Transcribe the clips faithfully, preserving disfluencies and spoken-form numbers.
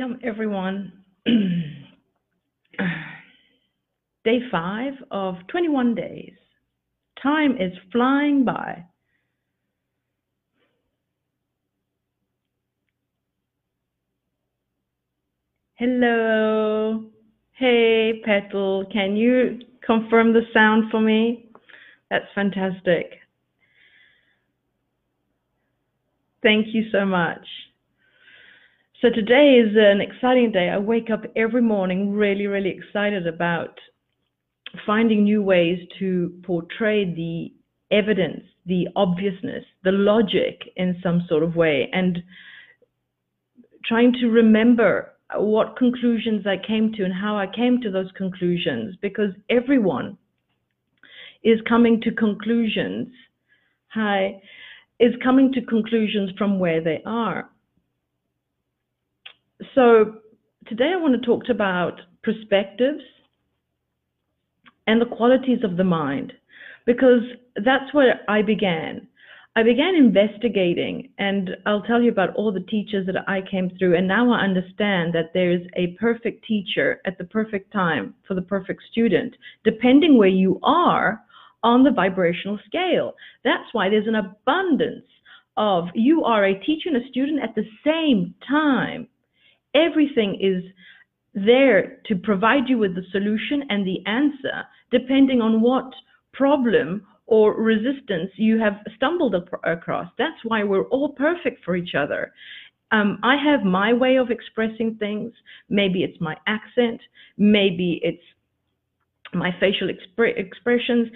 Welcome, everyone. Day five of twenty-one days. Time is flying by. Hello. Hey, Petal. Can you confirm the sound for me? That's fantastic. Thank you so much. So today is an exciting day. I wake up every morning really, really excited about finding new ways to portray the evidence, the obviousness, the logic in some sort of way, and trying to remember what conclusions I came to and how I came to those conclusions, because everyone is coming to conclusions. Hi, is coming to conclusions from where they are. So today I want to talk about perspectives and the qualities of the mind, because that's where I began. I began investigating, and I'll tell you about all the teachers that I came through, and now I understand that there is a perfect teacher at the perfect time for the perfect student, depending where you are on the vibrational scale. That's why there's an abundance of you are a teacher and a student at the same time. Everything is there to provide you with the solution and the answer, depending on what problem or resistance you have stumbled across. That's why we're all perfect for each other. Um, I have my way of expressing things. Maybe it's my accent. Maybe it's my facial expre- expressions.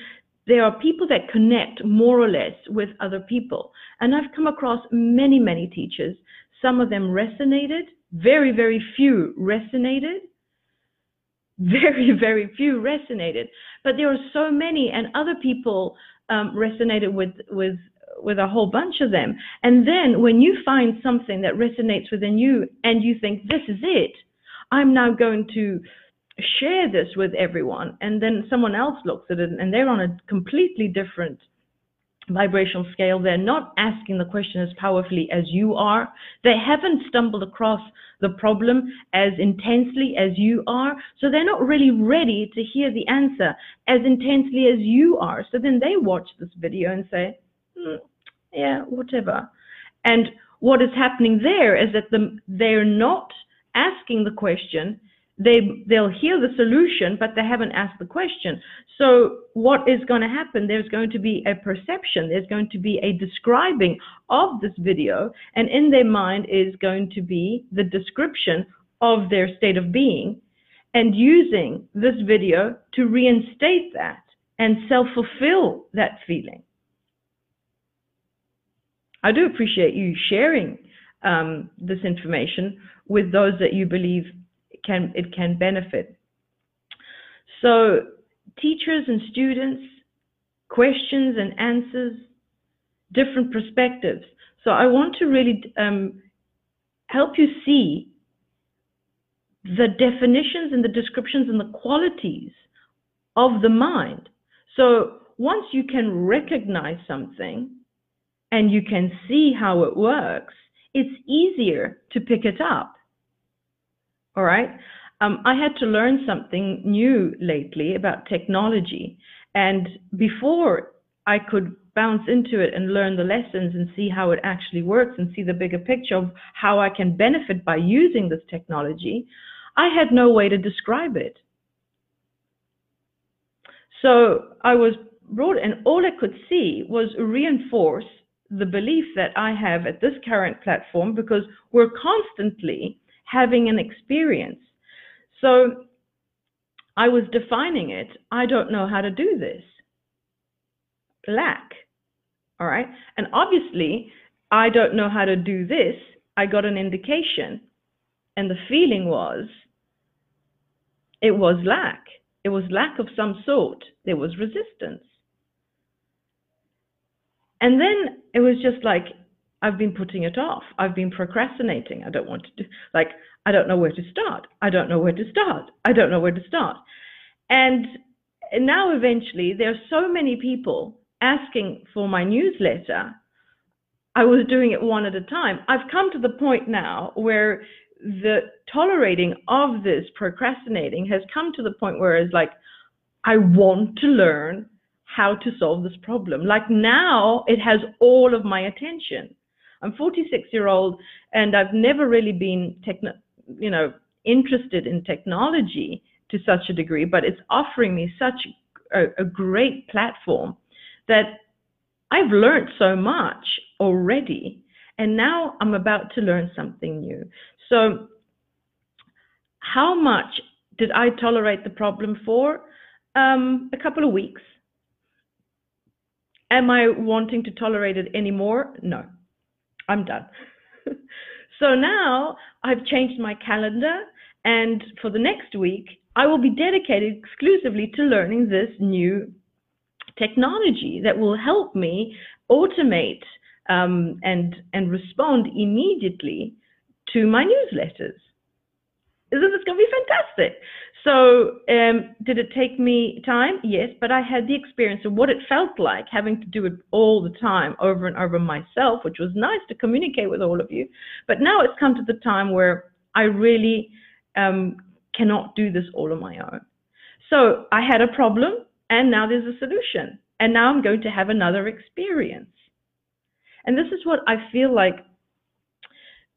There are people that connect more or less with other people. And I've come across many, many teachers. Some of them resonated. Very, very few resonated. Very, very few resonated. But there are so many, and other people um, resonated with, with, with a whole bunch of them. And then when you find something that resonates within you and you think, this is it, I'm now going to share this with everyone. And then someone else looks at it and they're on a completely different vibrational scale. They're not asking the question as powerfully as you are. They haven't stumbled across the problem as intensely as you are. So they're not really ready to hear the answer as intensely as you are. So then they watch this video and say, mm, yeah, whatever. And what is happening there is that the, they're not asking the question. They, they'll hear the solution, but they haven't asked the question. So what is going to happen? There's going to be a perception. There's going to be a describing of this video. And in their mind is going to be the description of their state of being, and using this video to reinstate that and self-fulfill that feeling. I do appreciate you sharing um, this information with those that you believe Can, it can benefit. So teachers and students, questions and answers, different perspectives. So I want to really um, help you see the definitions and the descriptions and the qualities of the mind. So once you can recognize something and you can see how it works, it's easier to pick it up. All right. Um, I had to learn something new lately about technology. And before I could bounce into it and learn the lessons and see how it actually works and see the bigger picture of how I can benefit by using this technology, I had no way to describe it. So I was brought, and all I could see was reinforce the belief that I have at this current platform, because we're constantly having an experience. So I was defining it. I don't know how to do this. Lack. All right. And obviously, I don't know how to do this. I got an indication. And the feeling was, it was lack. It was lack of some sort. There was resistance. And then it was just like, I've been putting it off. I've been procrastinating. I don't want to do, like, I don't know where to start. I don't know where to start. I don't know where to start. And now eventually there are so many people asking for my newsletter. I was doing it one at a time. I've come to the point now where the tolerating of this procrastinating has come to the point where it's like, I want to learn how to solve this problem. Like now it has all of my attention. I'm forty-six year old and I've never really been techno, you know, interested in technology to such a degree, but it's offering me such a, a great platform that I've learned so much already. And now I'm about to learn something new. So how much did I tolerate the problem for? Um, a couple of weeks. Am I wanting to tolerate it anymore? No, I'm done. So now I've changed my calendar, and for the next week, I will be dedicated exclusively to learning this new technology that will help me automate um, and, and respond immediately to my newsletters. Isn't this going to be fantastic? So um, did it take me time? Yes, but I had the experience of what it felt like having to do it all the time over and over myself, which was nice to communicate with all of you. But now it's come to the time where I really um, cannot do this all on my own. So I had a problem and now there's a solution. And now I'm going to have another experience. And this is what I feel like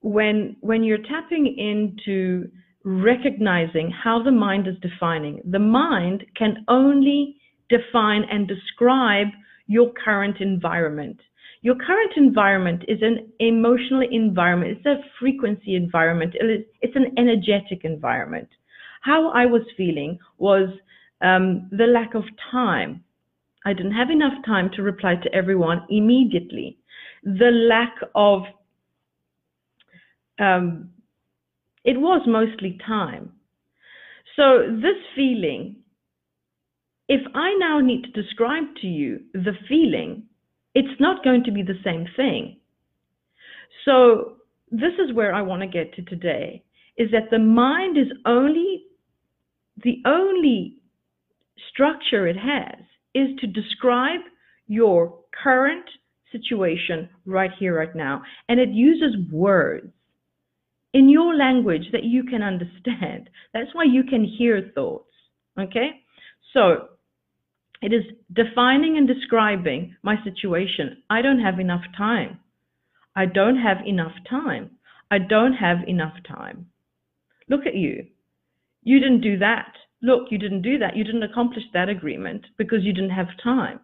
when, when you're tapping into recognizing how the mind is defining. The mind can only define and describe your current environment. Your current environment is an emotional environment. It's a frequency environment. It's an energetic environment. How I was feeling was um, the lack of time. I didn't have enough time to reply to everyone immediately. The lack of um, It was mostly time. So this feeling, if I now need to describe to you the feeling, it's not going to be the same thing. So this is where I want to get to today, is that the mind is only, the only structure it has is to describe your current situation right here, right now. And it uses words in your language that you can understand. That's why you can hear thoughts, okay? So it is defining and describing my situation. I don't have enough time. I don't have enough time. I don't have enough time. Look at you. You didn't do that. Look, you didn't do that. You didn't accomplish that agreement because you didn't have time.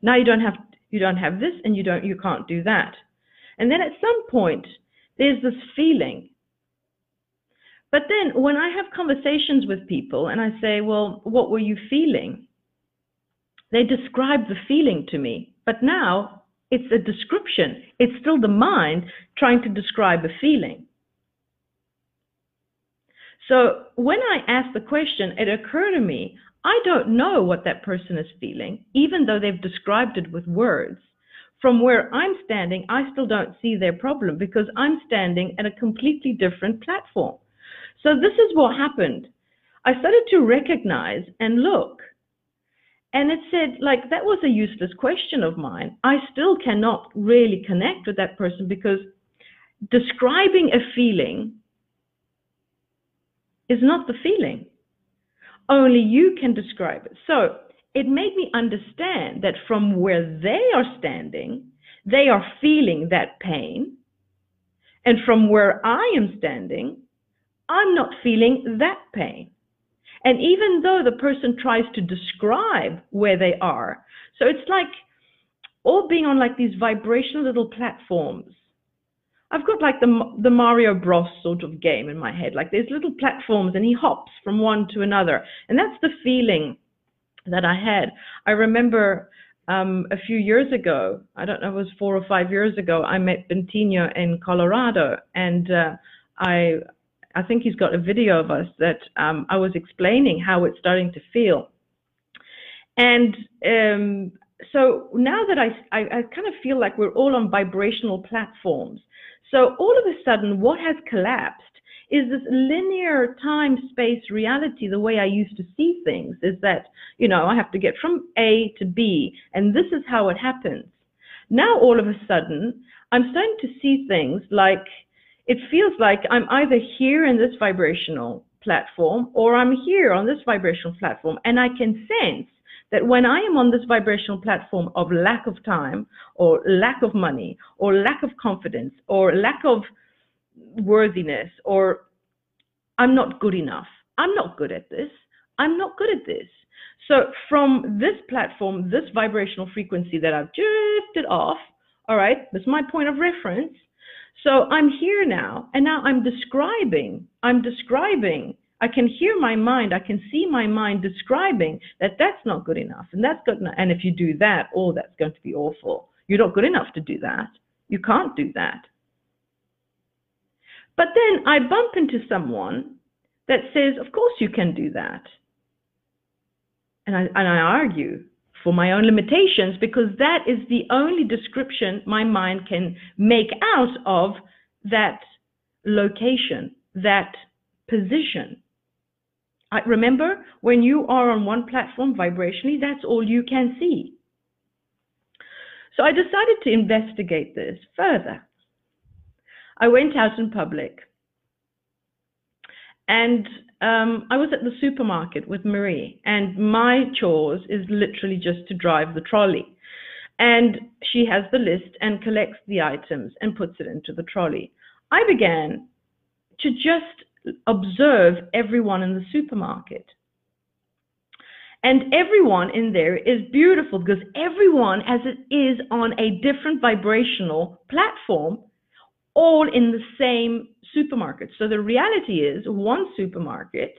Now you don't have, you don't have this and you don't, you can't do that. And then at some point, there's this feeling. But then when I have conversations with people and I say, well, what were you feeling? They describe the feeling to me, but now it's a description. It's still the mind trying to describe a feeling. So when I ask the question, it occurred to me, I don't know what that person is feeling, even though they've described it with words. From where I'm standing, I still don't see their problem because I'm standing at a completely different platform. So this is what happened. I started to recognize and look. And it said, like, that was a useless question of mine. I still cannot really connect with that person because describing a feeling is not the feeling. Only you can describe it. So it made me understand that from where they are standing, they are feeling that pain. And from where I am standing, I'm not feeling that pain. And even though the person tries to describe where they are, so it's like all being on like these vibrational little platforms. I've got like the, the Mario Bros sort of game in my head, like there's little platforms and he hops from one to another. And that's the feeling that I had. I remember um, a few years ago, I don't know, it was four or five years ago, I met Bentinho in Colorado. And uh, I, I think he's got a video of us that um, I was explaining how it's starting to feel. And um, so now that I, I, I kind of feel like we're all on vibrational platforms. So all of a sudden, what has collapsed is this linear time-space reality. The way I used to see things is that, you know, I have to get from A to B, and this is how it happens. Now, all of a sudden, I'm starting to see things like, it feels like I'm either here in this vibrational platform or I'm here on this vibrational platform, and I can sense that when I am on this vibrational platform of lack of time or lack of money or lack of confidence or lack of worthiness or I'm not good enough, I'm not good at this, I'm not good at this. So from this platform, this vibrational frequency that I've drifted off, all right, that's my point of reference. So I'm here now, and now I'm describing, I'm describing, I can hear my mind, I can see my mind describing that that's not good enough, and that's good enough, and if you do that, oh, that's going to be awful. You're not good enough to do that. You can't do that. But then I bump into someone that says, of course you can do that. And I, and I argue for my own limitations, because that is the only description my mind can make out of that location, that position. I, remember, when you are on one platform vibrationally, that's all you can see. So I decided to investigate this further. I went out in public, and um, I was at the supermarket with Marie, and my chores is literally just to drive the trolley. And she has the list and collects the items and puts it into the trolley. I began to just observe everyone in the supermarket. And everyone in there is beautiful, because everyone, as it is, on a different vibrational platform, all in the same supermarket. So the reality is one supermarket,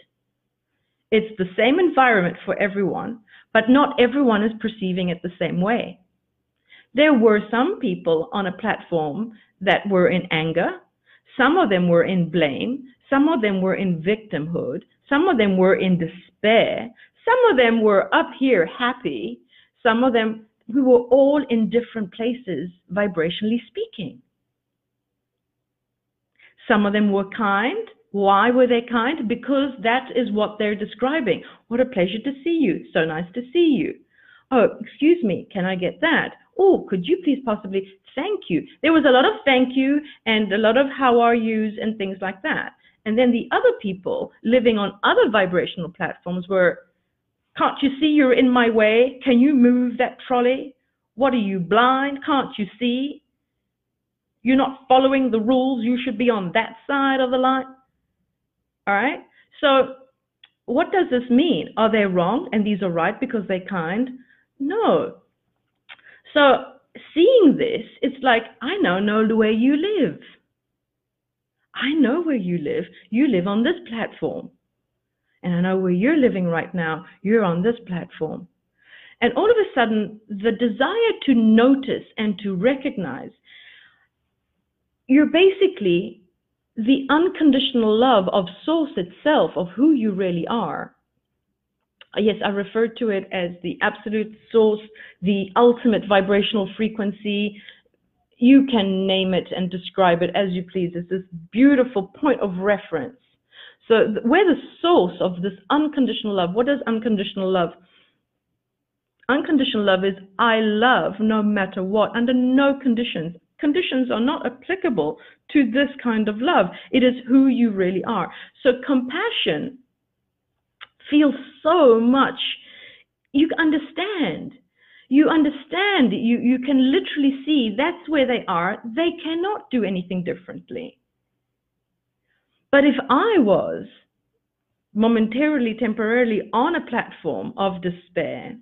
it's the same environment for everyone, but not everyone is perceiving it the same way. There were some people on a platform that were in anger. Some of them were in blame. Some of them were in victimhood. Some of them were in despair. Some of them were up here happy. Some of them, we were all in different places, vibrationally speaking. Some of them were kind. Why were they kind? Because that is what they're describing. What a pleasure to see you. So nice to see you. Oh, excuse me, can I get that? Oh, could you please possibly? Thank you. There was a lot of thank you and a lot of how are yous and things like that. And then the other people living on other vibrational platforms were, can't you see you're in my way? Can you move that trolley? What are you, blind? Can't you see? You're not following the rules. You should be on that side of the line. All right. So what does this mean? Are they wrong and these are right because they're kind? No. So seeing this, it's like, I now know where you live. I know where you live. You live on this platform. And I know where you're living right now. You're on this platform. And all of a sudden, the desire to notice and to recognize, you're basically the unconditional love of source itself, of who you really are. Yes, I refer to it as the absolute source, the ultimate vibrational frequency. You can name it and describe it as you please. It's this beautiful point of reference. So we're the source of this unconditional love. What is unconditional love? Unconditional love is I love no matter what, under no conditions. Conditions are not applicable to this kind of love. It is who you really are. So compassion feels so much. You understand. You understand. You, you can literally see that's where they are. They cannot do anything differently. But if I was momentarily, temporarily on a platform of despair,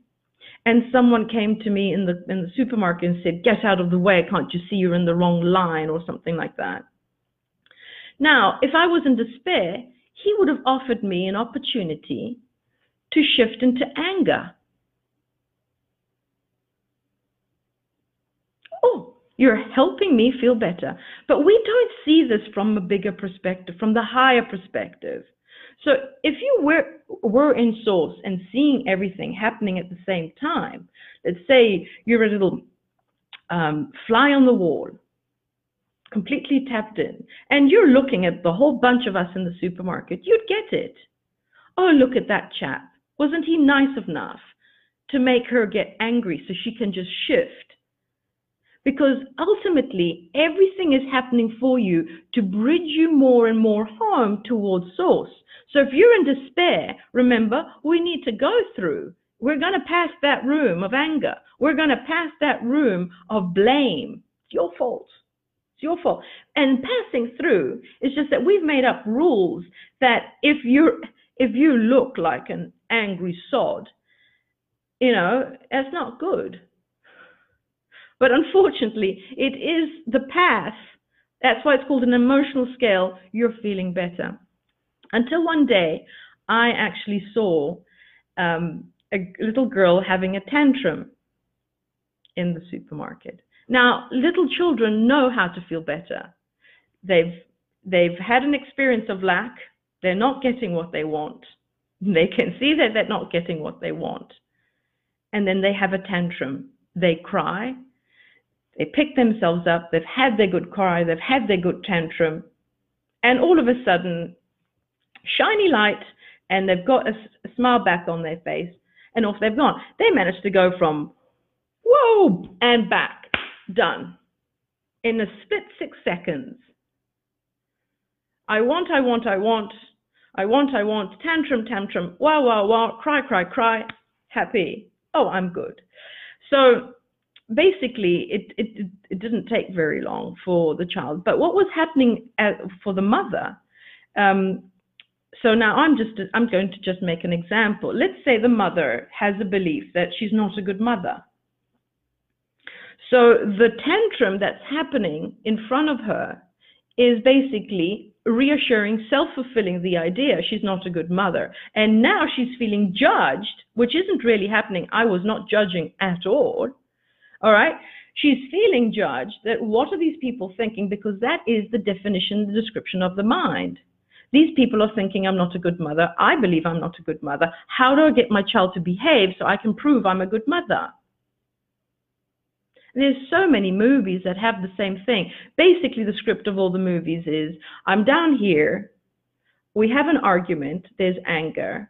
and someone came to me in the, in the supermarket and said, get out of the way, can't you see you're in the wrong line, or something like that. Now, if I was in despair, he would have offered me an opportunity to shift into anger. Oh, you're helping me feel better. But we don't see this from a bigger perspective, from the higher perspective. So if you were, were in source and seeing everything happening at the same time, let's say you're a little um, fly on the wall, completely tapped in, and you're looking at the whole bunch of us in the supermarket, you'd get it. Oh, look at that chap. Wasn't he nice enough to make her get angry so she can just shift? because ultimately everything is happening for you to bridge you more and more home towards source. So if you're in despair, remember, we need to go through. We're going to pass that room of anger. We're going to pass that room of blame. It's your fault. It's your fault. And passing through is just that we've made up rules that if you're, if you look like an angry sod, you know, that's not good. But unfortunately, it is the path. That's why it's called an emotional scale. You're feeling better. Until one day, I actually saw um, a little girl having a tantrum in the supermarket. Now, little children know how to feel better. They've, they've had an experience of lack. They're not getting what they want. They can see that they're not getting what they want. And then they have a tantrum. They cry. They pick themselves up. They've had their good cry. They've had their good tantrum. And all of a sudden, shiny light, and they've got a, a smile back on their face, and off they've gone. They managed to go from whoa and back, done, in a split six seconds. I want, I want, I want, I want, I want, tantrum, tantrum, wow, wow, wow, cry, cry, cry, happy. Oh, I'm good. So basically, it, it, it didn't take very long for the child. But what was happening as, for the mother, um, so now I'm just, I'm going to just make an example. Let's say the mother has a belief that she's not a good mother. So the tantrum that's happening in front of her is basically reassuring, self-fulfilling the idea she's not a good mother. And now she's feeling judged, which isn't really happening. I was not judging at all. All right. She's feeling judged that what are these people thinking? Because that is the definition, the description of the mind. These people are thinking I'm not a good mother. I believe I'm not a good mother. How do I get my child to behave so I can prove I'm a good mother? And there's so many movies that have the same thing. Basically, the script of all the movies is I'm down here. We have an argument. There's anger.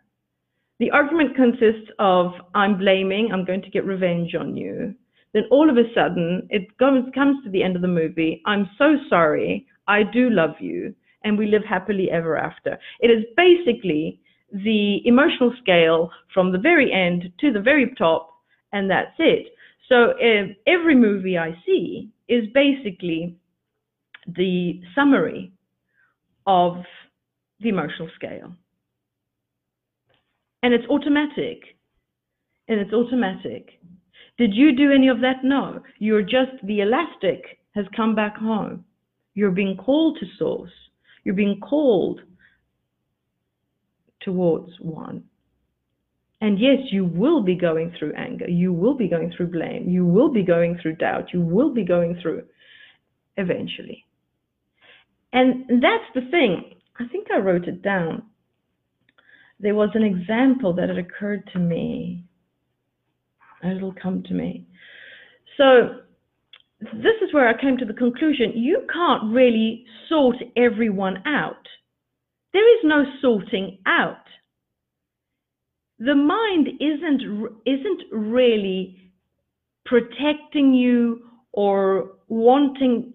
The argument consists of I'm blaming. I'm going to get revenge on you. Then all of a sudden, it comes, comes to the end of the movie. I'm so sorry. I do love you. And we live happily ever after. It is basically the emotional scale from the very end to the very top, and that's it. So uh, every movie I see is basically the summary of the emotional scale. And it's automatic. And it's automatic. Did you do any of that? No. You're just, the elastic has come back home. You're being called to source. You're being called towards one. And yes, you will be going through anger. You will be going through blame. You will be going through doubt. You will be going through eventually. And that's the thing. I think I wrote it down. There was an example that had occurred to me. It'll come to me. So this is where I came to the conclusion, you can't really sort everyone out. There is no sorting out. The mind isn't, isn't really protecting you or wanting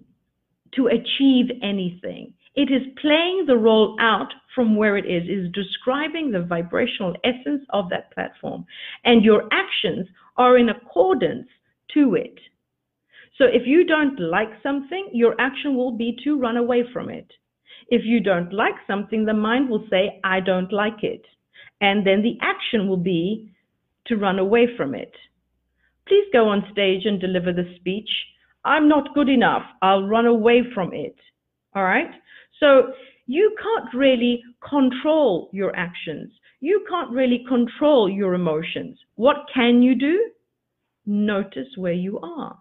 to achieve anything. It is playing the role out from where it is, is describing the vibrational essence of that platform. And your actions are in accordance to it. So if you don't like something, your action will be to run away from it. If you don't like something, the mind will say, I don't like it. And then the action will be to run away from it. Please go on stage and deliver the speech. I'm not good enough. I'll run away from it. All right? So you can't really control your actions. You can't really control your emotions. What can you do? Notice where you are.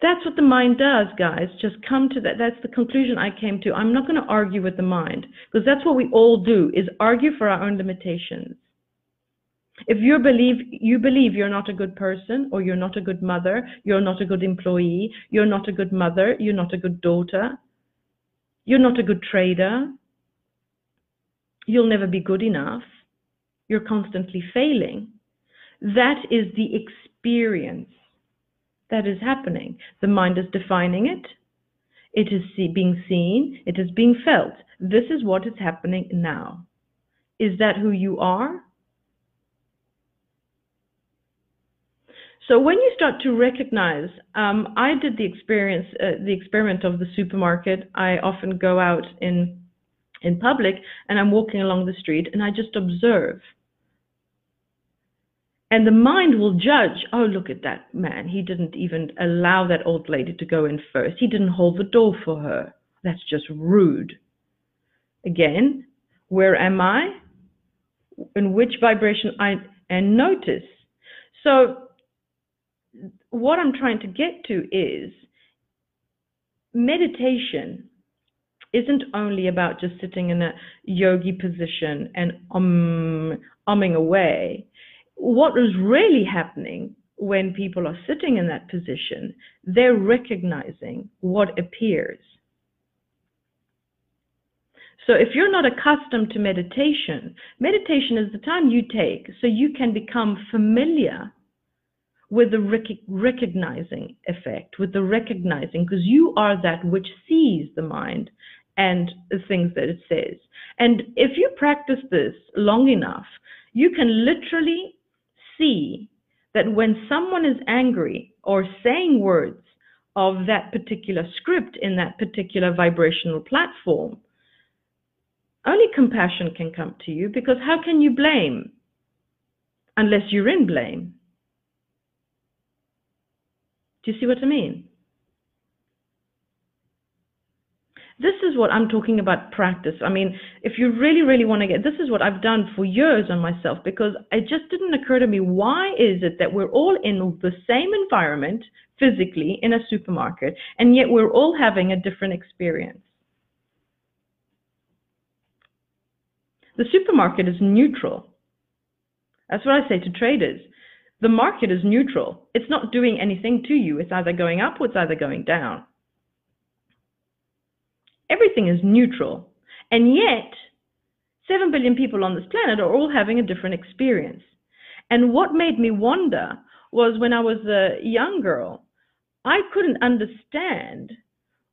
That's what the mind does, guys. Just come to that. That's the conclusion I came to. I'm not going to argue with the mind, because that's what we all do, is argue for our own limitations. If you believe, you believe you're not a good person, or you're not a good mother, you're not a good employee, you're not a good mother, you're not a good daughter, you're not a good trader, you'll never be good enough, you're constantly failing. That is the experience that is happening. The mind is defining it. It is see, being seen. It is being felt. This is what is happening now. Is that who you are? So when you start to recognize, um, I did the experience, uh, the experiment of the supermarket. I often go out in in public and I'm walking along the street and I just observe. And the mind will judge, oh, look at that man. He didn't even allow that old lady to go in first. He didn't hold the door for her. That's just rude. Again, where am I? In which vibration I and notice. So what I'm trying to get to is meditation isn't only about just sitting in a yogi position and um, umming away. What is really happening when people are sitting in that position, they're recognizing what appears. So if you're not accustomed to meditation, meditation is the time you take so you can become familiar with the rec recognizing effect, with the recognizing, because you are that which sees the mind and the things that it says. And if you practice this long enough, you can literally see that when someone is angry or saying words of that particular script in that particular vibrational platform, only compassion can come to you, because how can you blame unless you're in blame? Do you see what I mean? This is what I'm talking about, practice. I mean, if you really, really want to get, this is what I've done for years on myself, because it just didn't occur to me, why is it that we're all in the same environment physically in a supermarket, and yet we're all having a different experience? The supermarket is neutral. That's what I say to traders. The market is neutral. It's not doing anything to you. It's either going up or it's either going down. Everything is neutral. And yet, seven billion people on this planet are all having a different experience. And what made me wonder was, when I was a young girl, I couldn't understand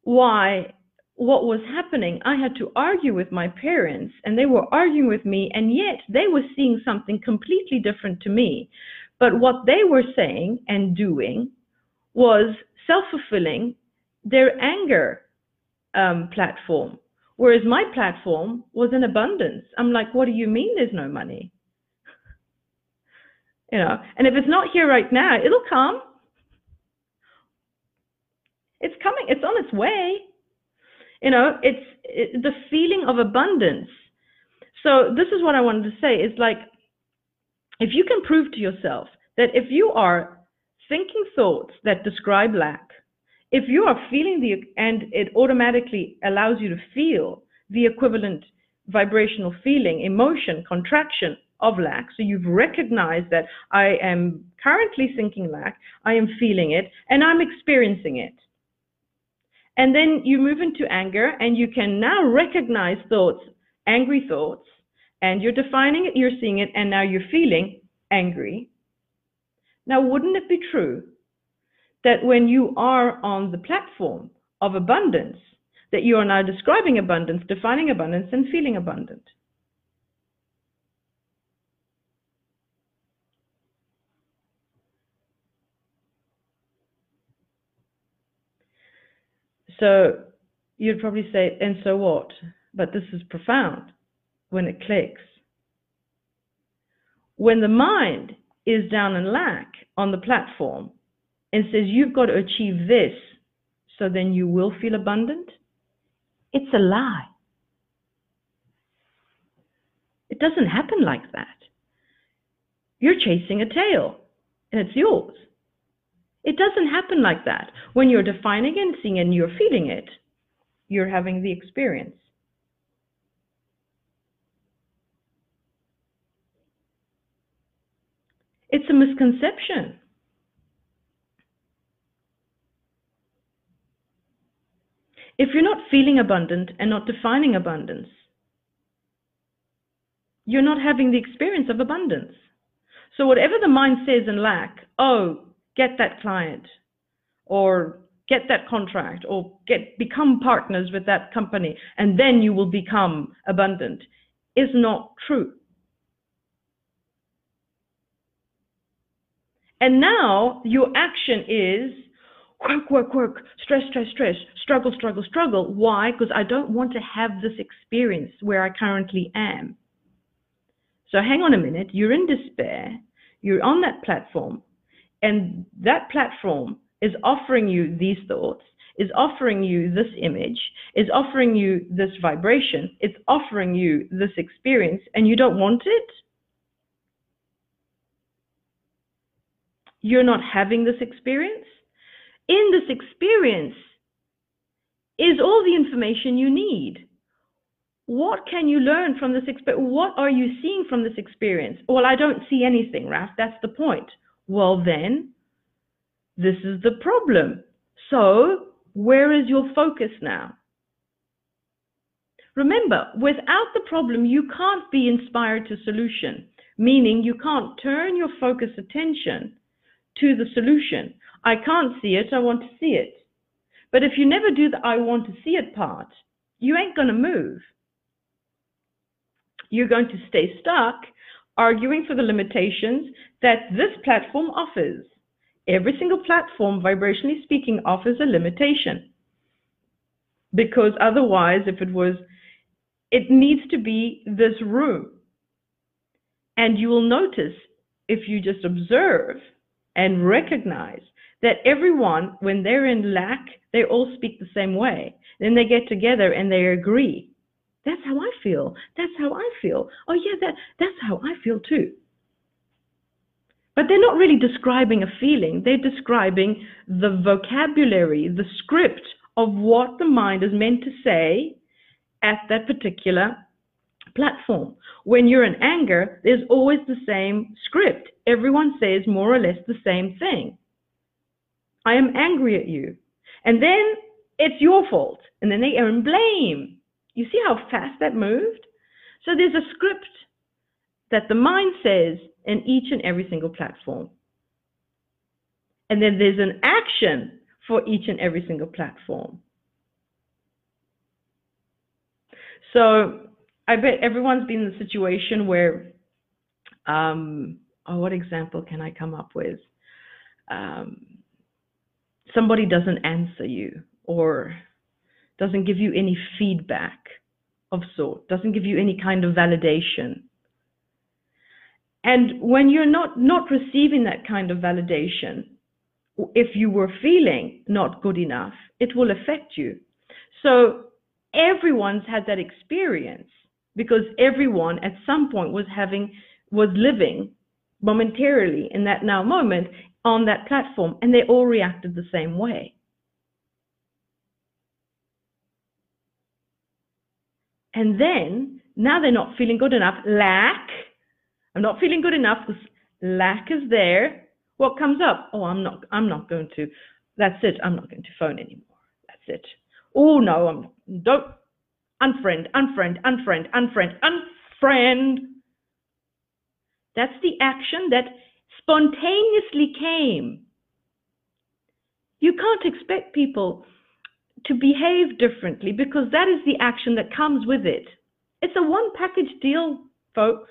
why what was happening. I had to argue with my parents, and they were arguing with me, and yet they were seeing something completely different to me. But what they were saying and doing was self-fulfilling their anger um, platform, whereas my platform was in abundance. I'm like, what do you mean there's no money? You know, and if it's not here right now, it'll come. It's coming. It's on its way. You know, it's it, the feeling of abundance. So this is what I wanted to say. It's like, if you can prove to yourself that if you are thinking thoughts that describe lack, if you are feeling the, and it automatically allows you to feel the equivalent vibrational feeling, emotion, contraction of lack, so you've recognized that I am currently thinking lack, I am feeling it, and I'm experiencing it. And then you move into anger, and you can now recognize thoughts, angry thoughts, and you're defining it, you're seeing it, and now you're feeling angry. Now, wouldn't it be true that when you are on the platform of abundance, that you are now describing abundance, defining abundance, and feeling abundant? So you'd probably say, and so what? But this is profound. When it clicks, when the mind is down in lack on the platform and says, you've got to achieve this, so then you will feel abundant, it's a lie. It doesn't happen like that. You're chasing a tail and it's yours. It doesn't happen like that. When you're defining and seeing it and you're feeling it, you're having the experience. It's a misconception. If you're not feeling abundant and not defining abundance, you're not having the experience of abundance. So whatever the mind says in lack, oh, get that client or get that contract or get become partners with that company and then you will become abundant, is not true. And now your action is work, work, work, stress, stress, stress, struggle, struggle, struggle. Why? Because I don't want to have this experience where I currently am. So hang on a minute, you're in despair, you're on that platform, and that platform is offering you these thoughts, is offering you this image, is offering you this vibration, it's offering you this experience, and you don't want it? You're not having this experience? In this experience is all the information you need. What can you learn from this experience? What are you seeing from this experience? Well, I don't see anything, Raf. That's the point. Well, then, this is the problem. So, where is your focus now? Remember, without the problem, you can't be inspired to solution, meaning you can't turn your focus attention to the solution. I can't see it, I want to see it. But if you never do the I want to see it part, you ain't going to move. You're going to stay stuck arguing for the limitations that this platform offers. Every single platform, vibrationally speaking, offers a limitation. Because otherwise, if it was, it needs to be this room. And you will notice, if you just observe and recognize that everyone, when they're in lack, they all speak the same way. Then they get together and they agree. That's how I feel. That's how I feel. Oh yeah, that, that's how I feel too. But they're not really describing a feeling, they're describing the vocabulary, the script of what the mind is meant to say at that particular platform. When you're in anger, there's always the same script. Everyone says more or less the same thing. I am angry at you. And then it's your fault. And then they are in blame. You see how fast that moved? So there's a script that the mind says in each and every single platform. And then there's an action for each and every single platform. So I bet everyone's been in the situation where, um, oh, what example can I come up with? Um, somebody doesn't answer you or doesn't give you any feedback of sort, doesn't give you any kind of validation. And when you're not, not receiving that kind of validation, if you were feeling not good enough, it will affect you. So everyone's had that experience because everyone at some point was having, was living momentarily in that now moment on that platform, and they all reacted the same way. And then, now they're not feeling good enough, lack, I'm not feeling good enough because lack is there. What comes up? Oh, I'm not, I'm not going to, that's it. I'm not going to phone anymore. That's it. Oh, no, I'm don't unfriend, unfriend, unfriend, unfriend, unfriend. That's the action that spontaneously came. You can't expect people to behave differently because that is the action that comes with it. It's a one package deal, folks.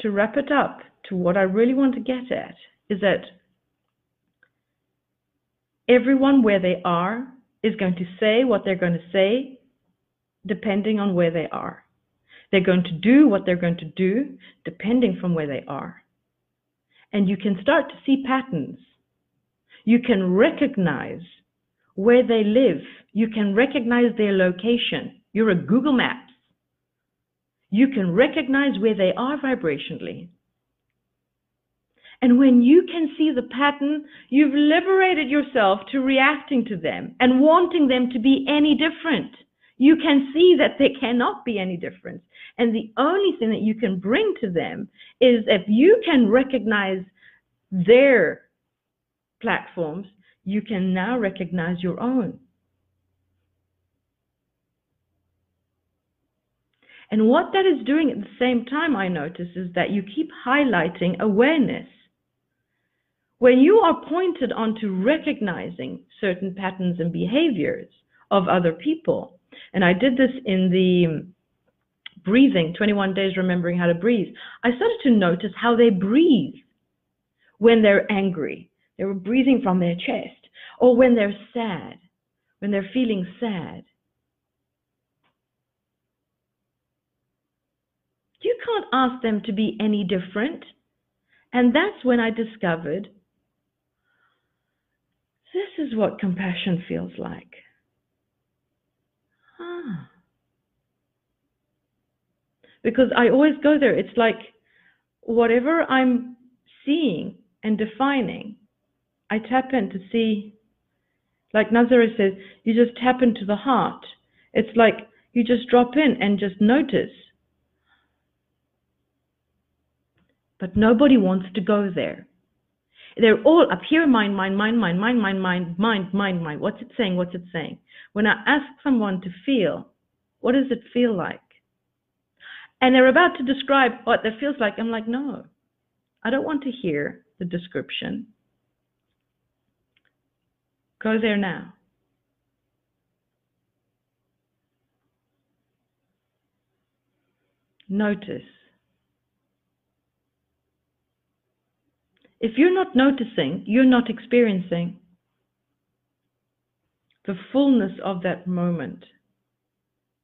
To wrap it up to what I really want to get at is that everyone where they are is going to say what they're going to say depending on where they are. They're going to do what they're going to do depending from where they are. And you can start to see patterns. You can recognize where they live. You can recognize their location. You're a Google Map. You can recognize where they are vibrationally. And when you can see the pattern, you've liberated yourself to reacting to them and wanting them to be any different. You can see that they cannot be any different. And the only thing that you can bring to them is if you can recognize their platforms, you can now recognize your own. And what that is doing at the same time, I notice, is that you keep highlighting awareness. When you are pointed onto recognizing certain patterns and behaviors of other people, and I did this in the breathing, twenty-one days remembering how to breathe, I started to notice how they breathe when they're angry. They were breathing from their chest, or when they're sad, when they're feeling sad. You can't ask them to be any different. And that's when I discovered, this is what compassion feels like. Ah. Because I always go there. It's like whatever I'm seeing and defining, I tap in to see, like Nazareth says, you just tap into the heart. It's like you just drop in and just notice. But nobody wants to go there. They're all up here, mind, mind, mind, mind, mind, mind, mind, mind, mind, mind. What's it saying? What's it saying? When I ask someone to feel, what does it feel like? And they're about to describe what that feels like. I'm like, no, I don't want to hear the description. Go there now. Notice. If you're not noticing, you're not experiencing the fullness of that moment.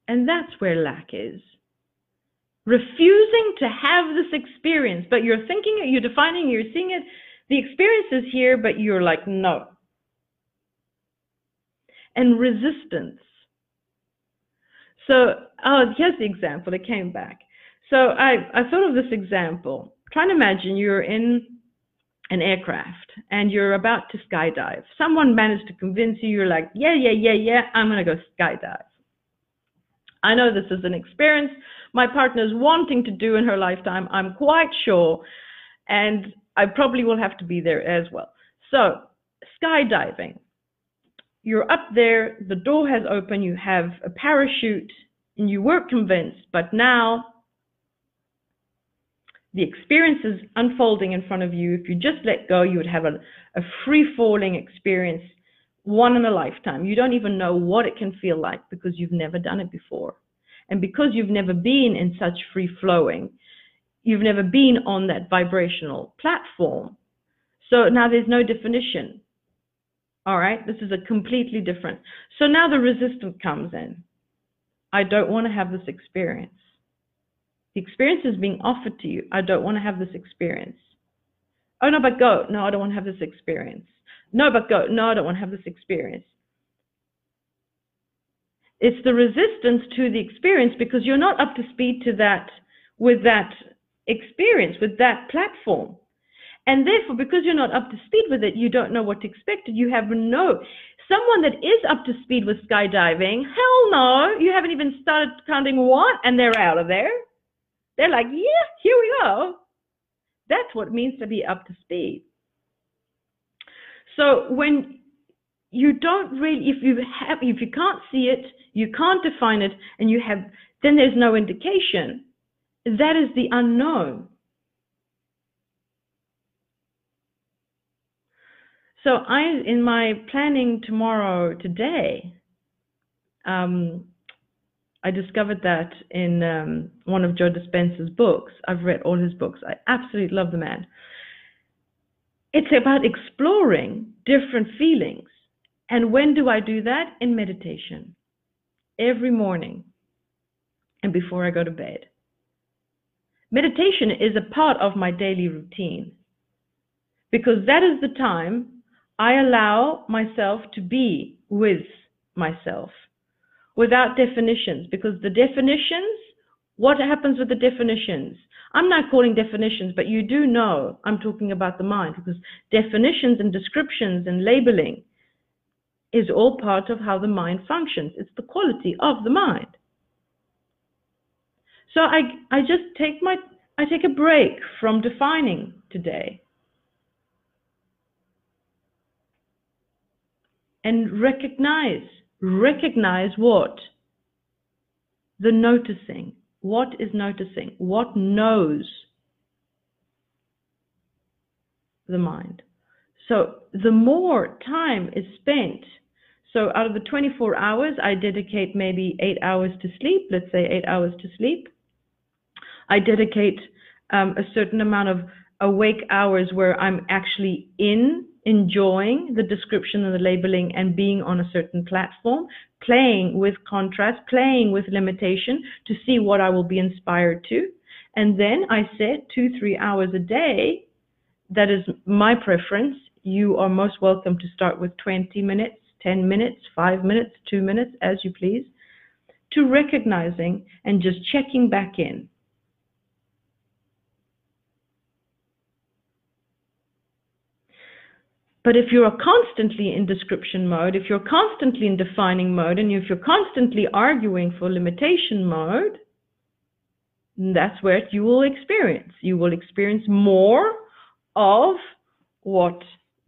And that's where lack is. Refusing to have this experience, but you're thinking it, you're defining it, you're seeing it. The experience is here, but you're like, no. And resistance. So, oh, here's the example that came back. So I, I thought of this example. Try and imagine you're in an aircraft and you're about to skydive. Someone managed to convince you, you're like, yeah, yeah, yeah, yeah, I'm gonna go skydive. I know this is an experience my partner's wanting to do in her lifetime, I'm quite sure, and I probably will have to be there as well. So, skydiving. You're up there, the door has opened, you have a parachute, and you were convinced, but now the experience is unfolding in front of you. If you just let go, you would have a, a free-falling experience, one in a lifetime. You don't even know what it can feel like because you've never done it before. And because you've never been in such free-flowing, you've never been on that vibrational platform. So now there's no definition. All right, this is a completely different. So now the resistance comes in. I don't want to have this experience. The experience is being offered to you. I don't want to have this experience. Oh, no, but go. No, I don't want to have this experience. No, but go. No, I don't want to have this experience. It's the resistance to the experience because you're not up to speed to that, with that experience, with that platform. And therefore, because you're not up to speed with it, you don't know what to expect. You have no... Someone that is up to speed with skydiving, hell no, you haven't even started counting one, and they're out of there. They're like, yeah, here we go. That's what it means to be up to speed. So when you don't really, if you have, if you can't see it, you can't define it, and you have, then there's no indication. That is the unknown. So I, in my planning tomorrow, today, um, I discovered that in um, one of Joe Dispenza's books. I've read all his books. I absolutely love the man. It's about exploring different feelings. And when do I do that? In meditation. Every morning and before I go to bed. Meditation is a part of my daily routine because that is the time I allow myself to be with myself. Without definitions, because the definitions, what happens with the definitions? I'm not calling definitions, but you do know I'm talking about the mind, because definitions and descriptions and labeling is all part of how the mind functions. It's the quality of the mind. So I, I just take my, I take a break from defining today. And recognize. Recognize what? The noticing, What is noticing? What knows the mind? So the more time is spent, so out of the twenty-four hours, I dedicate maybe eight hours to sleep. Let's say eight hours to sleep. I dedicate um, a certain amount of awake hours where I'm actually in, enjoying the description and the labeling and being on a certain platform, playing with contrast, playing with limitation to see what I will be inspired to. And then I set two, three hours a day. That is my preference. You are most welcome to start with twenty minutes, ten minutes, five minutes, two minutes, as you please, to recognizing and just checking back in. But if you are constantly in description mode, if you're constantly in defining mode, and if you're constantly arguing for limitation mode, that's where you will experience. You will experience more of what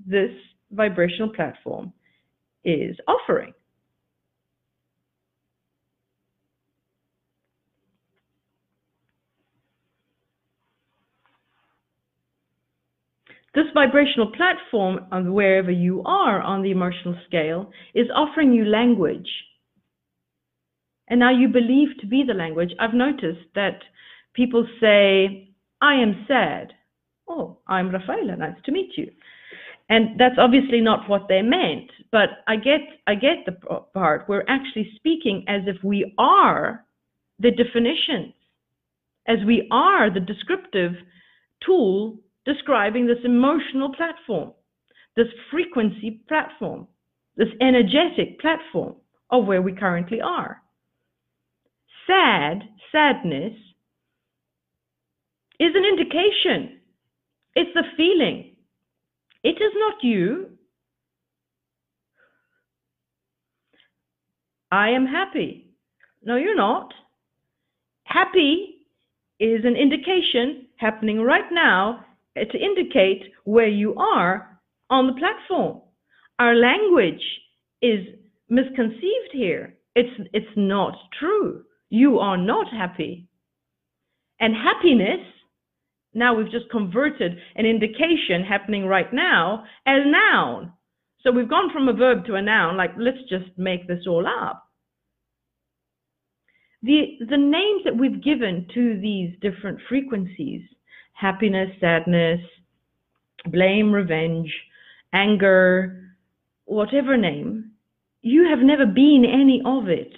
this vibrational platform is offering. This vibrational platform, wherever you are on the emotional scale, is offering you language. And now you believe to be the language. I've noticed that people say, I am sad. Oh, I'm Rafaela, nice to meet you. And that's obviously not what they meant, but I get, I get the part. We're actually speaking as if we are the definitions, as we are the descriptive tool describing this emotional platform, this frequency platform, this energetic platform of where we currently are. Sad, sadness is an indication. It's a feeling. It is not you. I am happy. No, you're not. Happy is an indication happening right now to indicate where you are on the platform. Our language is misconceived here. It's, it's not true. You are not happy. And happiness, now we've just converted an indication happening right now as a noun. So we've gone from a verb to a noun, like let's just make this all up. The, the names that we've given to these different frequencies, happiness, sadness, blame, revenge, anger, whatever name, you have never been any of it.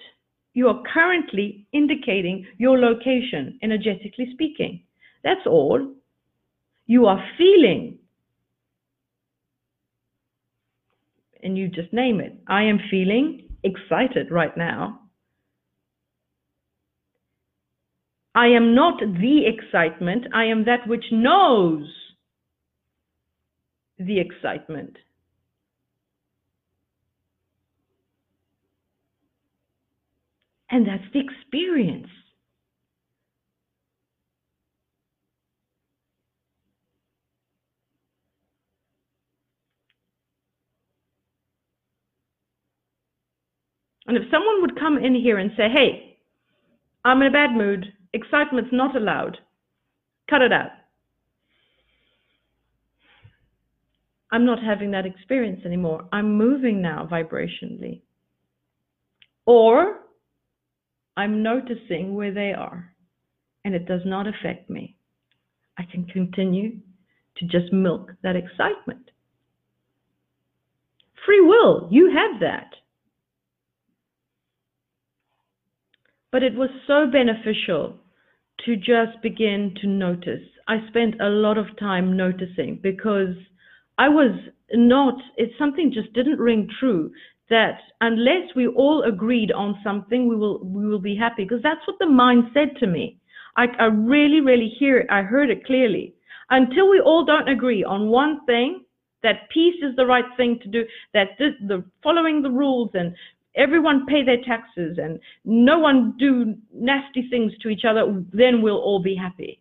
You are currently indicating your location, energetically speaking. That's all. You are feeling. And you just name it. I am feeling excited right now. I am not the excitement, I am that which knows the excitement. And that's the experience. And if someone would come in here and say, hey, I'm in a bad mood. Excitement's not allowed. Cut it out. I'm not having that experience anymore. I'm moving now vibrationally. Or I'm noticing where they are and it does not affect me. I can continue to just milk that excitement. Free will, you have that. But it was so beneficial to just begin to notice. I spent a lot of time noticing because I was not, it's something just didn't ring true that unless we all agreed on something, we will, we will be happy, because that's what the mind said to me. I, I really, really hear it. I heard it clearly. Until we all don't agree on one thing, that peace is the right thing to do, that this, the following the rules and everyone pay their taxes and no one do nasty things to each other, then we'll all be happy.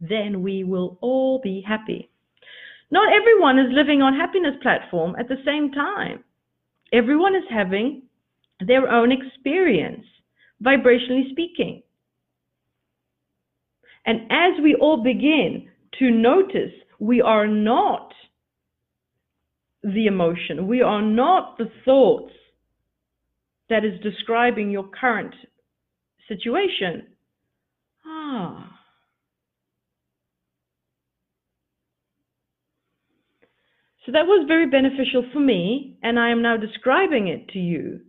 Then we will all be happy. Not everyone is living on happiness platform at the same time. Everyone is having their own experience, vibrationally speaking. And as we all begin to notice, we are not the emotion, we are not the thoughts that is describing your current situation. Ah. So that was very beneficial for me, and I am now describing it to you,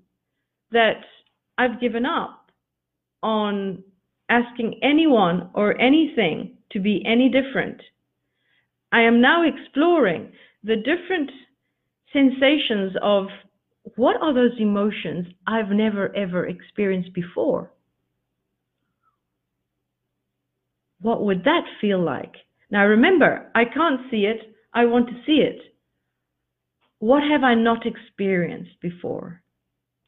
that I've given up on asking anyone or anything to be any different. I am now exploring the different sensations of what are those emotions I've never ever experienced before. What would that feel like? Now remember, I can't see it, I want to see it. What have I not experienced before?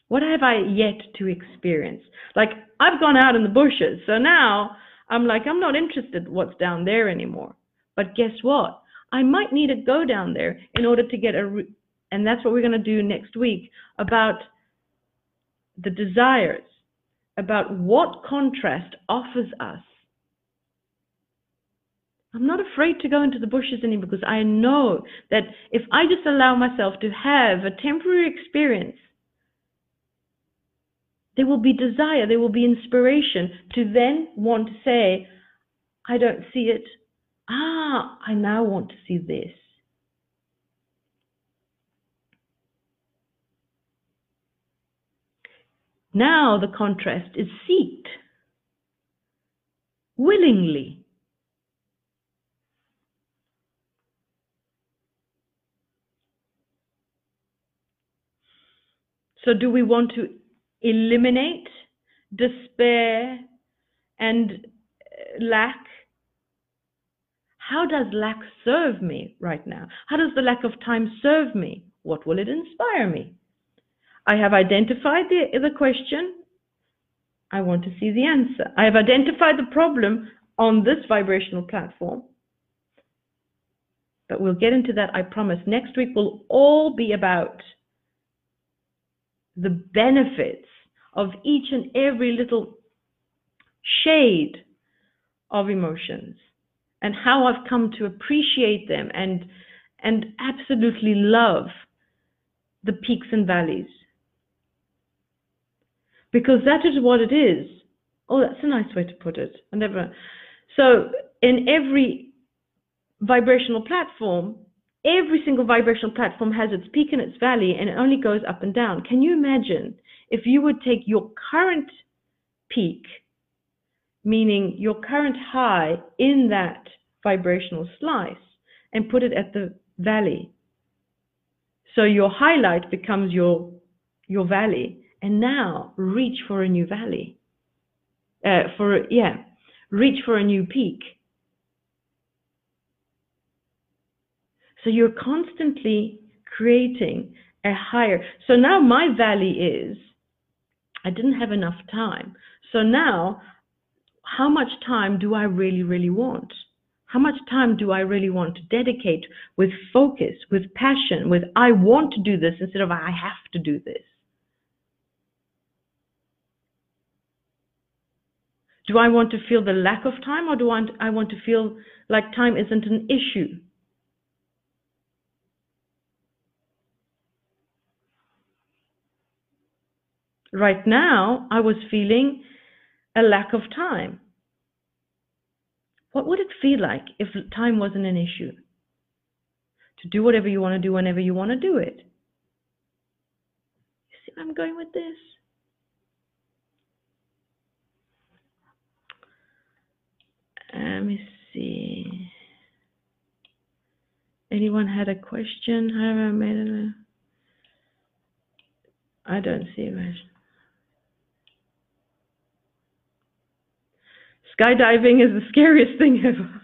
What have I yet to experience? Like, I've gone out in the bushes, so now I'm like, I'm not interested in what's down there anymore. But guess what? I might need to go down there in order to get a, and that's what we're going to do next week, about the desires, about what contrast offers us. I'm not afraid to go into the bushes anymore, because I know that if I just allow myself to have a temporary experience, there will be desire, there will be inspiration to then want to say, I don't see it. Ah, I now want to see this. Now the contrast is seeked willingly. So do we want to eliminate despair and lack? How does lack serve me right now? How does the lack of time serve me? What will it inspire me? I have identified the, the question. I want to see the answer. I have identified the problem on this vibrational platform. But we'll get into that, I promise. Next week will all be about the benefits of each and every little shade of emotions, and how I've come to appreciate them and and absolutely love the peaks and valleys. Because that is what it is. Oh, that's a nice way to put it. I never. So in every vibrational platform, every single vibrational platform has its peak and its valley, and it only goes up and down. Can you imagine if you would take your current peak, meaning your current high in that vibrational slice, and put it at the valley? So your highlight becomes your, your valley, and now reach for a new valley. Uh, for, yeah, reach for a new peak. So you're constantly creating a higher. So now my valley is, I didn't have enough time. So now, how much time do I really, really want? How much time do I really want to dedicate with focus, with passion, with I want to do this instead of I have to do this? Do I want to feel the lack of time, or do I want to feel like time isn't an issue? Right now, I was feeling a lack of time. What would it feel like if time wasn't an issue? To do whatever you want to do whenever you want to do it. You see where I'm going with this? Let me see. Anyone had a question? However, I made it. I don't see much. Skydiving is the scariest thing ever.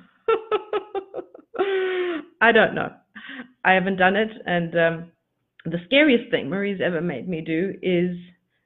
I don't know. I haven't done it. And um, the scariest thing Marie's ever made me do is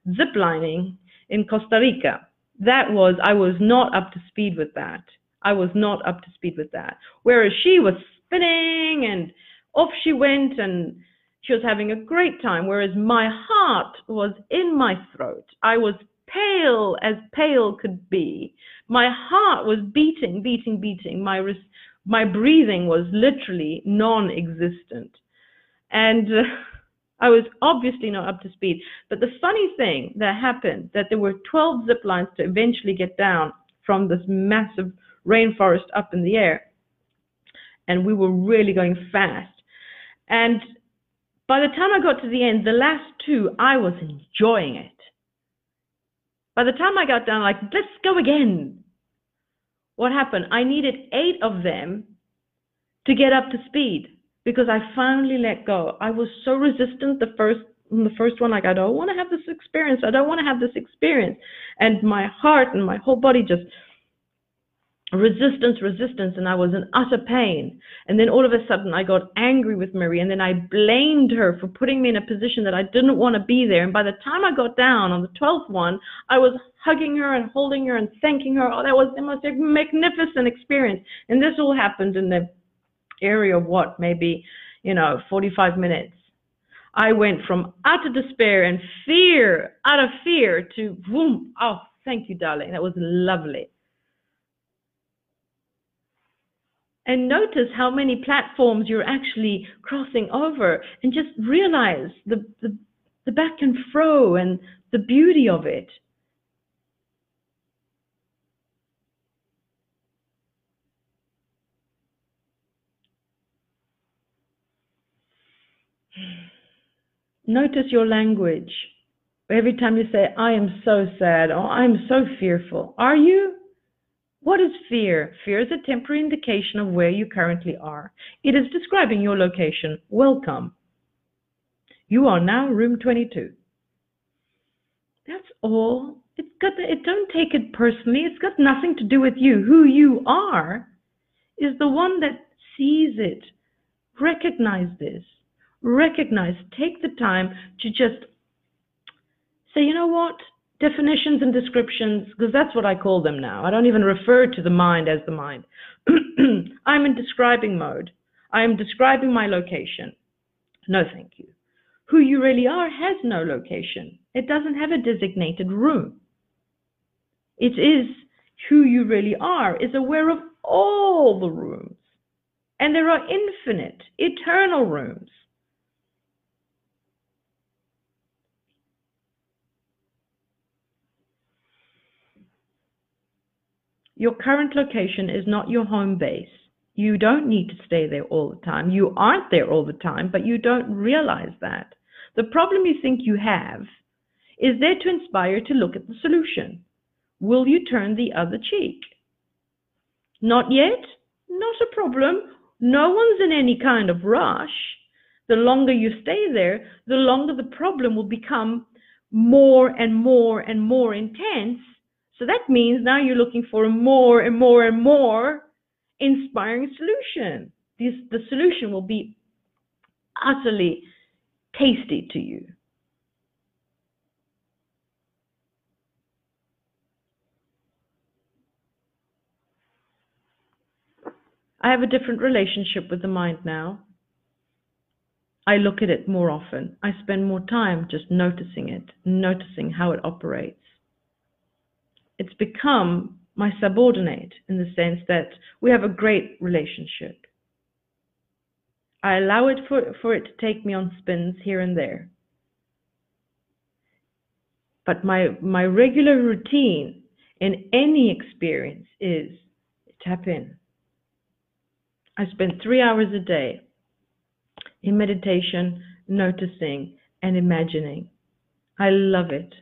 ziplining in Costa Rica. That was, I was not up to speed with that. I was not up to speed with that. Whereas she was spinning and off she went, and she was having a great time, whereas my heart was in my throat. I was pale as pale could be. My heart was beating, beating, beating. My res my breathing was literally non-existent. And uh, I was obviously not up to speed. But the funny thing that happened, that there were twelve zip lines to eventually get down from this massive rainforest up in the air. And we were really going fast. And by the time I got to the end, the last two, I was enjoying it. By the time I got down, like, let's go again. What happened? I needed eight of them to get up to speed because I finally let go. I was so resistant the first, the first one, like, I don't want to have this experience. I don't want to have this experience. And my heart and my whole body just resistance, resistance, and I was in utter pain. And then all of a sudden I got angry with Marie, and then I blamed her for putting me in a position that I didn't want to be there. And by the time I got down on the twelfth one, I was hugging her and holding her and thanking her. Oh, that was the most magnificent experience. And this all happened in the area of what, maybe, you know, forty-five minutes. I went from utter despair and fear, utter fear, to boom, oh, thank you, darling. That was lovely. And notice how many platforms you're actually crossing over, and just realize the, the, the back and fro and the beauty of it. Notice your language. Every time you say, I am so sad, or I am so fearful, are you? What is fear? Fear is a temporary indication of where you currently are. It is describing your location. Welcome. You are now room twenty-two. That's all. It's got the, it don't take it personally. It's got nothing to do with you. Who you are is the one that sees it. Recognize this. Recognize. Take the time to just say, you know what? Definitions and descriptions, because that's what I call them now. I don't even refer to the mind as the mind. I'm in describing mode. I am describing my location. No, thank you. Who you really are has no location. It doesn't have a designated room. It is who you really are, is aware of all the rooms. And there are infinite, eternal rooms. Your current location is not your home base. You don't need to stay there all the time. You aren't there all the time, but you don't realize that. The problem you think you have is there to inspire you to look at the solution. Will you turn the other cheek? Not yet? Not a problem. No one's in any kind of rush. The longer you stay there, the longer the problem will become more and more and more intense. So that means now you're looking for a more and more and more inspiring solution. This, the solution will be utterly tasty to you. I have a different relationship with the mind now. I look at it more often. I spend more time just noticing it, noticing how it operates. It's become my subordinate in the sense that we have a great relationship. I allow it for, for it to take me on spins here and there. But my, my regular routine in any experience is tap in. I spend three hours a day in meditation, noticing and imagining. I love it.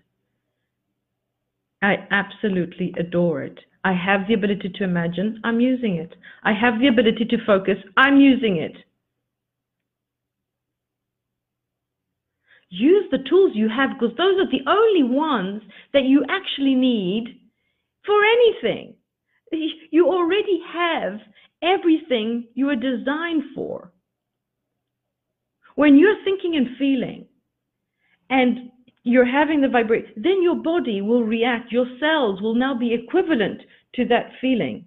I absolutely adore it. I have the ability to imagine. I'm using it. I have the ability to focus. I'm using it. Use the tools you have, because those are the only ones that you actually need for anything. You already have everything you are designed for. When you're thinking and feeling and you're having the vibration, then your body will react. Your cells will now be equivalent to that feeling.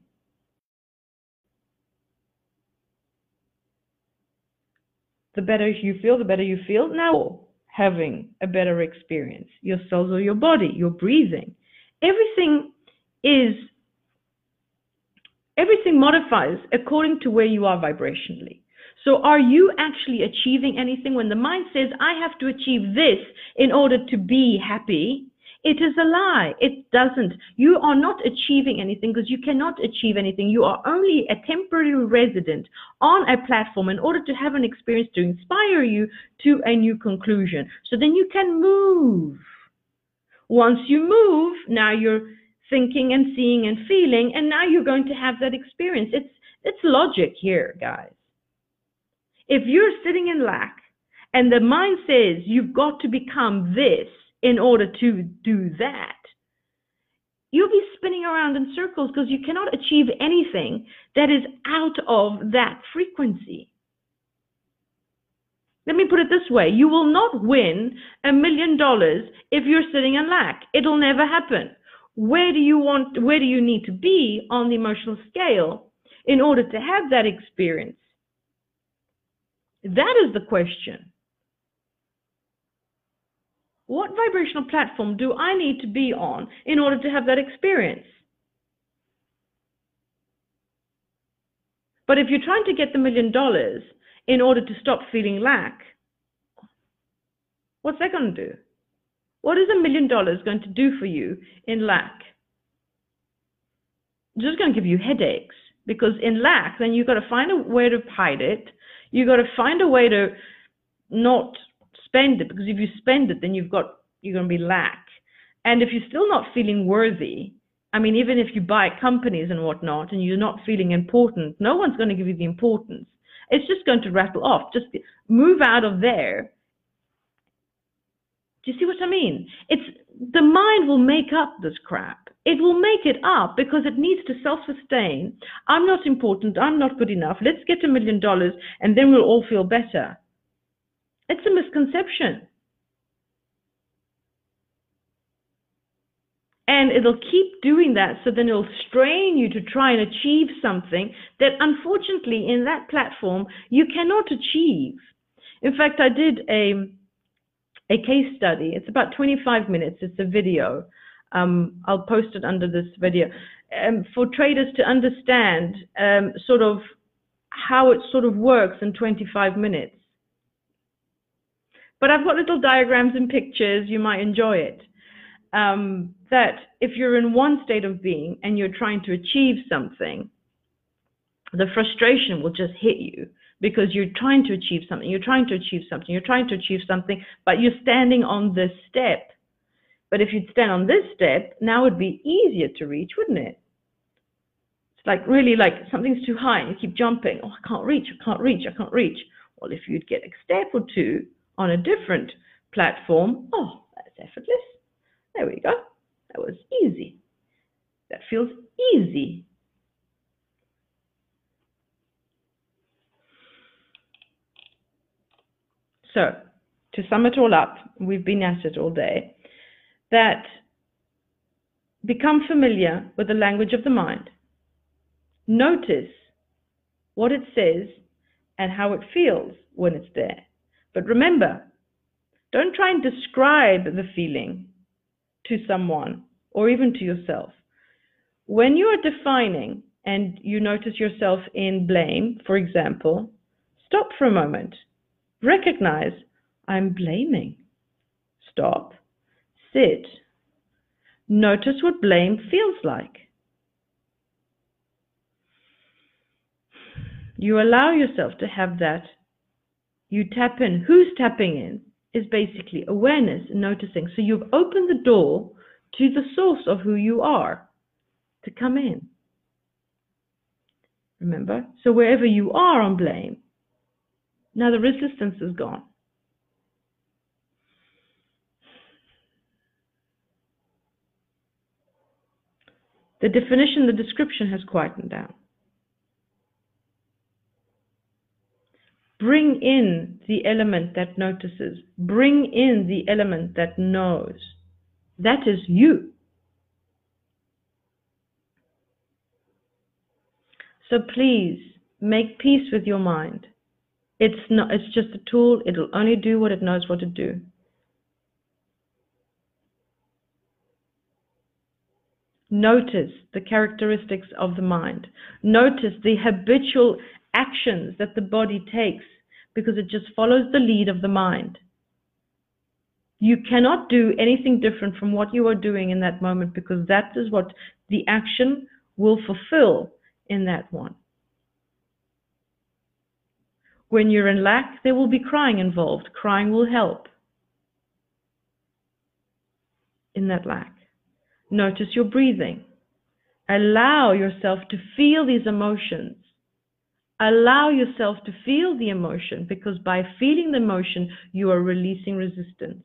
The better you feel, the better you feel. Now, having a better experience, your cells or your body, your breathing. Everything is, everything modifies according to where you are vibrationally. So are you actually achieving anything? When the mind says, I have to achieve this in order to be happy, it is a lie. It doesn't. You are not achieving anything because you cannot achieve anything. You are only a temporary resident on a platform in order to have an experience to inspire you to a new conclusion. So then you can move. Once you move, now you're thinking and seeing and feeling, and now you're going to have that experience. It's, it's logic here, guys. If you're sitting in lack and the mind says you've got to become this in order to do that, you'll be spinning around in circles because you cannot achieve anything that is out of that frequency. Let me put it this way. You will not win a million dollars if you're sitting in lack. It'll never happen. Where do you want, where do you need to be on the emotional scale in order to have that experience? That is the question. What vibrational platform do I need to be on in order to have that experience? But if you're trying to get the million dollars in order to stop feeling lack, what's that going to do? What is a million dollars going to do for you in lack? It's just going to give you headaches, because in lack, then you've got to find a way to hide it. You've got to find a way to not spend it, because if you spend it, then you've got, you're going to be lack. And if you're still not feeling worthy, I mean, even if you buy companies and whatnot and you're not feeling important, no one's going to give you the importance. It's just going to rattle off. Just move out of there. Do you see what I mean? It's, the mind will make up this crap. It will make it up because it needs to self-sustain. I'm not important. I'm not good enough. Let's get a million dollars and then we'll all feel better. It's a misconception. And it'll keep doing that, so then it'll strain you to try and achieve something that, unfortunately, in that platform, you cannot achieve. In fact, I did a, a case study. It's about twenty-five minutes. It's a video. Um, I'll post it under this video, um, for traders to understand um, sort of how it sort of works in twenty-five minutes. But I've got little diagrams and pictures. You might enjoy it. Um, that if you're in one state of being and you're trying to achieve something, the frustration will just hit you because you're trying to achieve something. You're trying to achieve something. You're trying to achieve something, but you're standing on this step. But if you'd stand on this step, now it'd be easier to reach, wouldn't it? It's like really like something's too high and you keep jumping. Oh, I can't reach, I can't reach, I can't reach. Well, if you'd get a step or two on a different platform, oh, that's effortless. There we go. That was easy. That feels easy. So, to sum it all up, we've been at it all day. That become familiar with the language of the mind. Notice what it says and how it feels when it's there. But remember, don't try and describe the feeling to someone or even to yourself. When you are defining and you notice yourself in blame, for example, stop for a moment. Recognize, I'm blaming. Stop. Sit. Notice what blame feels like. You allow yourself to have that. You tap in. Who's tapping in is basically awareness and noticing. So you've opened the door to the source of who you are to come in. Remember? So wherever you are on blame, now the resistance is gone. The definition, the description has quietened down. Bring in the element that notices. Bring in the element that knows. That is you. So please make peace with your mind. It's not, it's just a tool. It'll only do what it knows what to do. Notice the characteristics of the mind. Notice the habitual actions that the body takes, because it just follows the lead of the mind. You cannot do anything different from what you are doing in that moment, because that is what the action will fulfill in that one. When you're in lack, there will be crying involved. Crying will help in that lack. Notice your breathing. Allow yourself to feel these emotions. Allow yourself to feel the emotion, because by feeling the emotion, you are releasing resistance.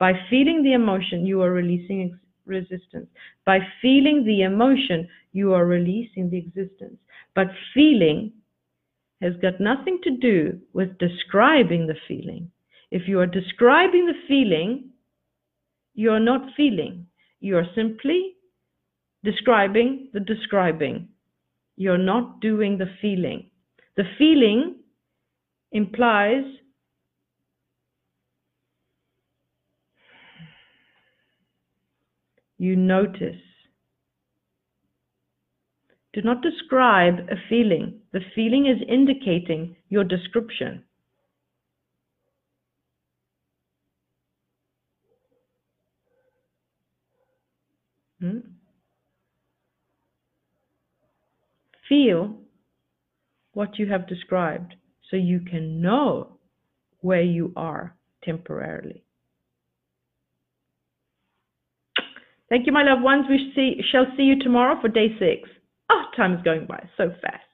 By feeling the emotion, you are releasing resistance. By feeling the emotion, you are releasing the existence. But feeling has got nothing to do with describing the feeling. If you are describing the feeling, you are not feeling. You are simply describing the describing. You're not doing the feeling. The feeling implies you notice. Do not describe a feeling. The feeling is indicating your description. Hmm? Feel what you have described, so you can know where you are temporarily. Thank you, my loved ones. We see, shall see you tomorrow for day six. Oh, time is going by so fast.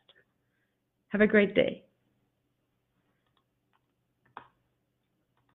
Have a great day.